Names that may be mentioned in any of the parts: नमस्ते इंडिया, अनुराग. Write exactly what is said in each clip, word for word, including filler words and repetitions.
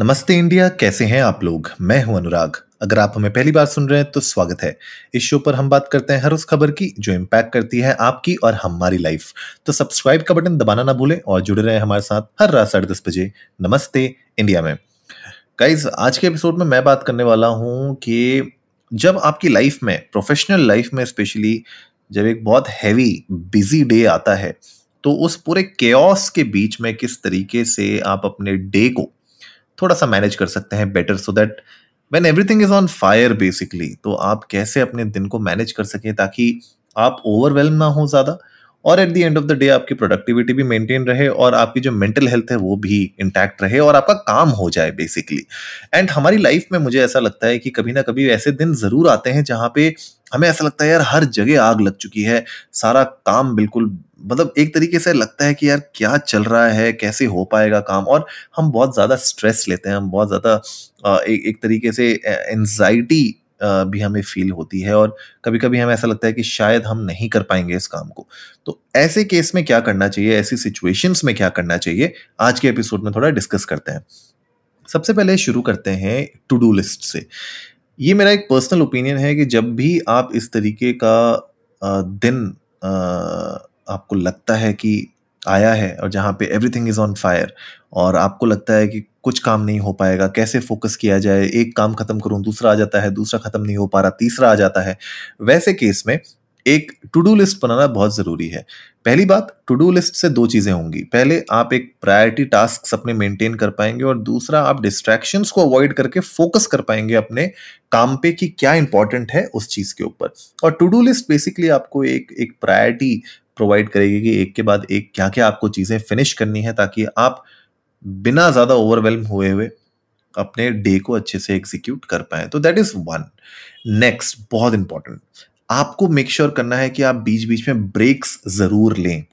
नमस्ते इंडिया, कैसे हैं आप लोग। मैं हूं अनुराग। अगर आप हमें पहली बार सुन रहे हैं तो स्वागत है। इस शो पर हम बात करते हैं हर उस खबर की जो इम्पैक्ट करती है आपकी और हमारी लाइफ। तो सब्सक्राइब का बटन दबाना ना भूलें और जुड़े रहें हमारे साथ हर रात साढ़े दस बजे नमस्ते इंडिया में। गाइज, आज के एपिसोड में मैं बात करने वाला हूँ कि जब आपकी लाइफ में, प्रोफेशनल लाइफ में स्पेशली, जब एक बहुत हैवी बिजी डे आता है तो उस पूरे केओस के बीच में किस तरीके से आप अपने डे को थोड़ा सा मैनेज कर सकते हैं better, so that when everything is on fire basically, तो आप कैसे अपने दिन को मैनेज कर सकें ताकि आप ओवरवेलम ना हो ज़्यादा, और at the end of the day आपकी प्रोडक्टिविटी भी मेंटेन रहे और आपकी जो मेंटल हेल्थ है वो भी इंटैक्ट रहे और आपका काम हो जाए बेसिकली। एंड हमारी लाइफ में मुझे ऐसा लगता है कि कभी ना कभी ऐसे दिन ज़रूर आते हैं जहाँ पे हमें ऐसा लगता है यार हर जगह आग लग चुकी है, सारा काम बिल्कुल, मतलब एक तरीके से लगता है कि यार क्या चल रहा है, कैसे हो पाएगा काम, और हम बहुत ज़्यादा स्ट्रेस लेते हैं, हम बहुत ज़्यादा एक, एक तरीके से एंजाइटी भी हमें फील होती है और कभी कभी हमें ऐसा लगता है कि शायद हम नहीं कर पाएंगे इस काम को। तो ऐसे केस में क्या करना चाहिए, ऐसी सिचुएशंस में क्या करना चाहिए, आज के एपिसोड में थोड़ा डिस्कस करते हैं। सबसे पहले शुरू करते हैं टू डू लिस्ट से। ये मेरा एक पर्सनल ओपिनियन है कि जब भी आप इस तरीके का दिन आपको लगता है कि आया है और जहाँ पे एवरीथिंग इज़ ऑन फायर और आपको लगता है कि कुछ काम नहीं हो पाएगा, कैसे फोकस किया जाए, एक काम ख़त्म करूँ, दूसरा आ जाता है, दूसरा ख़त्म नहीं हो पा रहा, तीसरा आ जाता है, वैसे केस में एक टू डू लिस्ट बनाना बहुत ज़रूरी है। पहली बात, टू डू लिस्ट से दो चीज़ें होंगी। पहले, आप एक प्रायोरिटी टास्क अपने मेंटेन कर पाएंगे और दूसरा, आप डिस्ट्रैक्शंस को अवॉइड करके फोकस कर पाएंगे अपने काम पे कि क्या इंपॉर्टेंट है उस चीज़ के ऊपर। और टू डू लिस्ट बेसिकली आपको एक एक प्रायोरिटी प्रोवाइड करेगी कि एक के बाद एक क्या क्या आपको चीज़ें फिनिश करनी है ताकि आप बिना ज़्यादा ओवरवेलम हुए हुए अपने डे को अच्छे से एग्जीक्यूट कर पाएँ। तो दैट इज़ वन। नेक्स्ट, बहुत इंपॉर्टेंट, आपको मेक श्योर करना है कि आप बीच बीच में ब्रेक्स ज़रूर लें।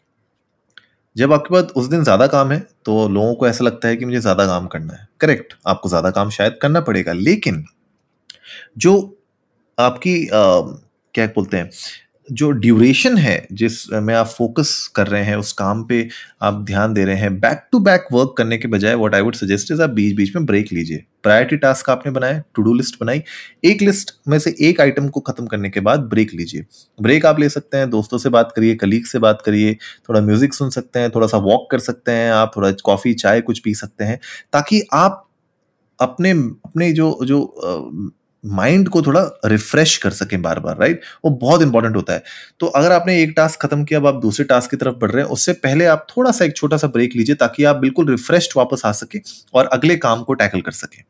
जब आपके पास उस दिन ज़्यादा काम है तो लोगों को ऐसा लगता है कि मुझे ज़्यादा काम करना है। करेक्ट, आपको ज़्यादा काम शायद करना पड़ेगा, लेकिन जो आपकी आ, क्या बोलते हैं, जो ड्यूरेशन है जिस में आप फोकस कर रहे हैं, उस काम पे आप ध्यान दे रहे हैं, बैक टू बैक वर्क करने के बजाय what I would suggest is आप बीच बीच में ब्रेक लीजिए। प्रायोरिटी टास्क आपने बनाया, टू डू लिस्ट बनाई, एक लिस्ट में से एक आइटम को खत्म करने के बाद ब्रेक लीजिए। ब्रेक आप ले सकते हैं, दोस्तों से बात करिए, कलीग से बात करिए, थोड़ा म्यूजिक सुन सकते हैं, थोड़ा सा वॉक कर सकते हैं आप, थोड़ा कॉफ़ी चाय कुछ पी सकते हैं ताकि आप अपने अपने जो जो आ, माइंड को थोड़ा रिफ्रेश कर सकें बार बार, राइट। वो बहुत इंपॉर्टेंट होता है। तो अगर आपने एक टास्क खत्म किया, अब आप दूसरे टास्क की तरफ बढ़ रहे हैं, उससे पहले आप थोड़ा सा एक छोटा सा ब्रेक लीजिए ताकि आप बिल्कुल रिफ्रेश वापस आ सके और अगले काम को टैकल कर सकें।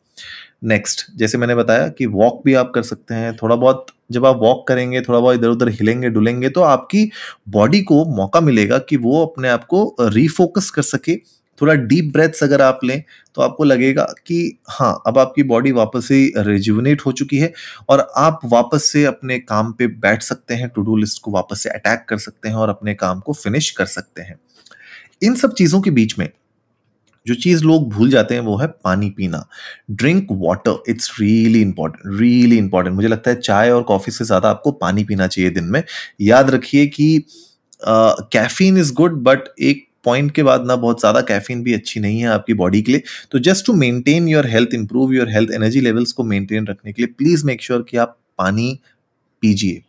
नेक्स्ट, जैसे मैंने बताया कि वॉक भी आप कर सकते हैं। थोड़ा बहुत जब आप वॉक करेंगे, थोड़ा बहुत इधर उधर हिलेंगे डुलेंगे तो आपकी बॉडी को मौका मिलेगा कि वो अपने आप को रीफोकस कर सके। थोड़ा डीप ब्रेथ्स अगर आप लें तो आपको लगेगा कि हाँ, अब आपकी बॉडी वापस ही रिजुविनेट हो चुकी है और आप वापस से अपने काम पे बैठ सकते हैं, टू डू लिस्ट को वापस से अटैक कर सकते हैं और अपने काम को फिनिश कर सकते हैं। इन सब चीज़ों के बीच में जो चीज़ लोग भूल जाते हैं वो है पानी पीना। Drink water, it's really important, really important. मुझे लगता है चाय और कॉफ़ी से ज़्यादा आपको पानी पीना चाहिए दिन में। याद रखिए कि कैफीन इज़ गुड बट एक पॉइंट के बाद ना बहुत ज़्यादा कैफीन भी अच्छी नहीं है आपकी बॉडी के लिए। तो just to maintain your health, improve your health, energy levels को मेंटेन रखने के लिए प्लीज़ मेक श्योर कि आप पानी पीजिए,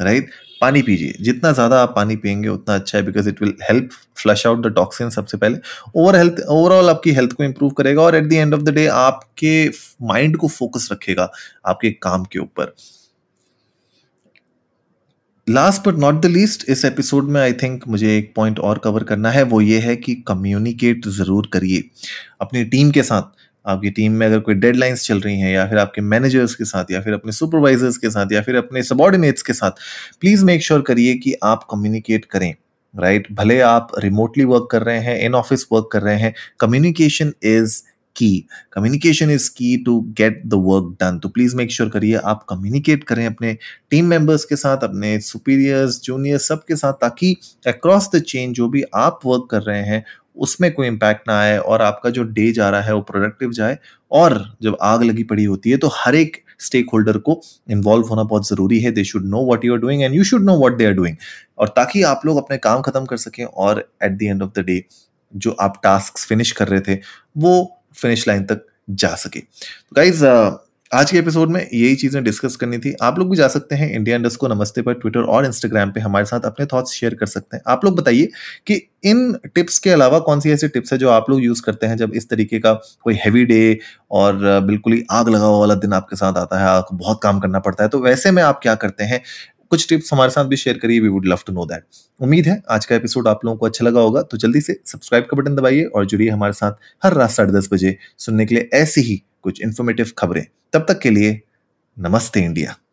राइट। पानी पीजिए, जितना ज़्यादा आप पानी पियेंगे उतना अच्छा है, because it will help flush out the toxin सबसे पहले। ओवर हेल्थ ओवरऑल आपकी हेल्थ को इंप्रूव करेगा और at the end of the day आपके माइंड को फोकस रखेगा आपके काम के ऊपर। Last but not the least, इस एपिसोड में आई थिंक मुझे एक पॉइंट और कवर करना है, वो ये है कि कम्युनिकेट ज़रूर करिए अपनी टीम के साथ। आपकी टीम में अगर कोई डेडलाइंस चल रही हैं, या फिर आपके मैनेजर्स के साथ, या फिर अपने सुपरवाइजर्स के साथ, या फिर अपने सबॉर्डिनेट्स के साथ, प्लीज़ मेक श्योर करिए कि आप कम्युनिकेट करें, राइट। भले आप रिमोटली वर्क कर रहे हैं, इन ऑफिस वर्क कर रहे हैं, communication is key communication is key to get the work done. तो प्लीज़ मेक श्योर करिए आप कम्युनिकेट करें अपने टीम मेंबर्स के साथ, अपने सुपीरियर्स, जूनियर्स, सब के साथ, ताकि अक्रॉस द चेन जो भी आप वर्क कर रहे हैं उसमें कोई इम्पैक्ट ना आए और आपका जो डे जा रहा है वो प्रोडक्टिव जाए। और जब आग लगी पड़ी होती है तो हर एक स्टेक होल्डर को इन्वॉल्व होना बहुत ज़रूरी है। They should know what you are doing and you should know what they are doing, और ताकि आप लोग अपने काम ख़त्म कर सकें और at the end of the day जो आप टास्क फिनिश कर रहे थे वो फिनिश लाइन तक जा सके। तो गाइज आज के एपिसोड में यही चीज़ें डिस्कस करनी थी। आप लोग भी जा सकते हैं इंडिया अंडरस्कोर नमस्ते पर ट्विटर और इंस्टाग्राम पे हमारे साथ अपने थॉट्स शेयर कर सकते हैं। आप लोग बताइए कि इन टिप्स के अलावा कौन सी ऐसी टिप्स है जो आप लोग यूज़ करते हैं जब इस तरीके का कोई हैवी डे और बिल्कुल ही आग लगाव वाला दिन आपके साथ आता है, आपको बहुत काम करना पड़ता है, तो वैसे में आप क्या करते हैं? कुछ टिप्स हमारे साथ भी शेयर करिए, we would love to know that. उम्मीद है आज का एपिसोड आप लोगों को अच्छा लगा होगा, तो जल्दी से सब्सक्राइब का बटन दबाइए और जुड़िए हमारे साथ हर रात साढ़े दस बजे सुनने के लिए ऐसी ही कुछ इन्फॉर्मेटिव खबरें। तब तक के लिए नमस्ते इंडिया।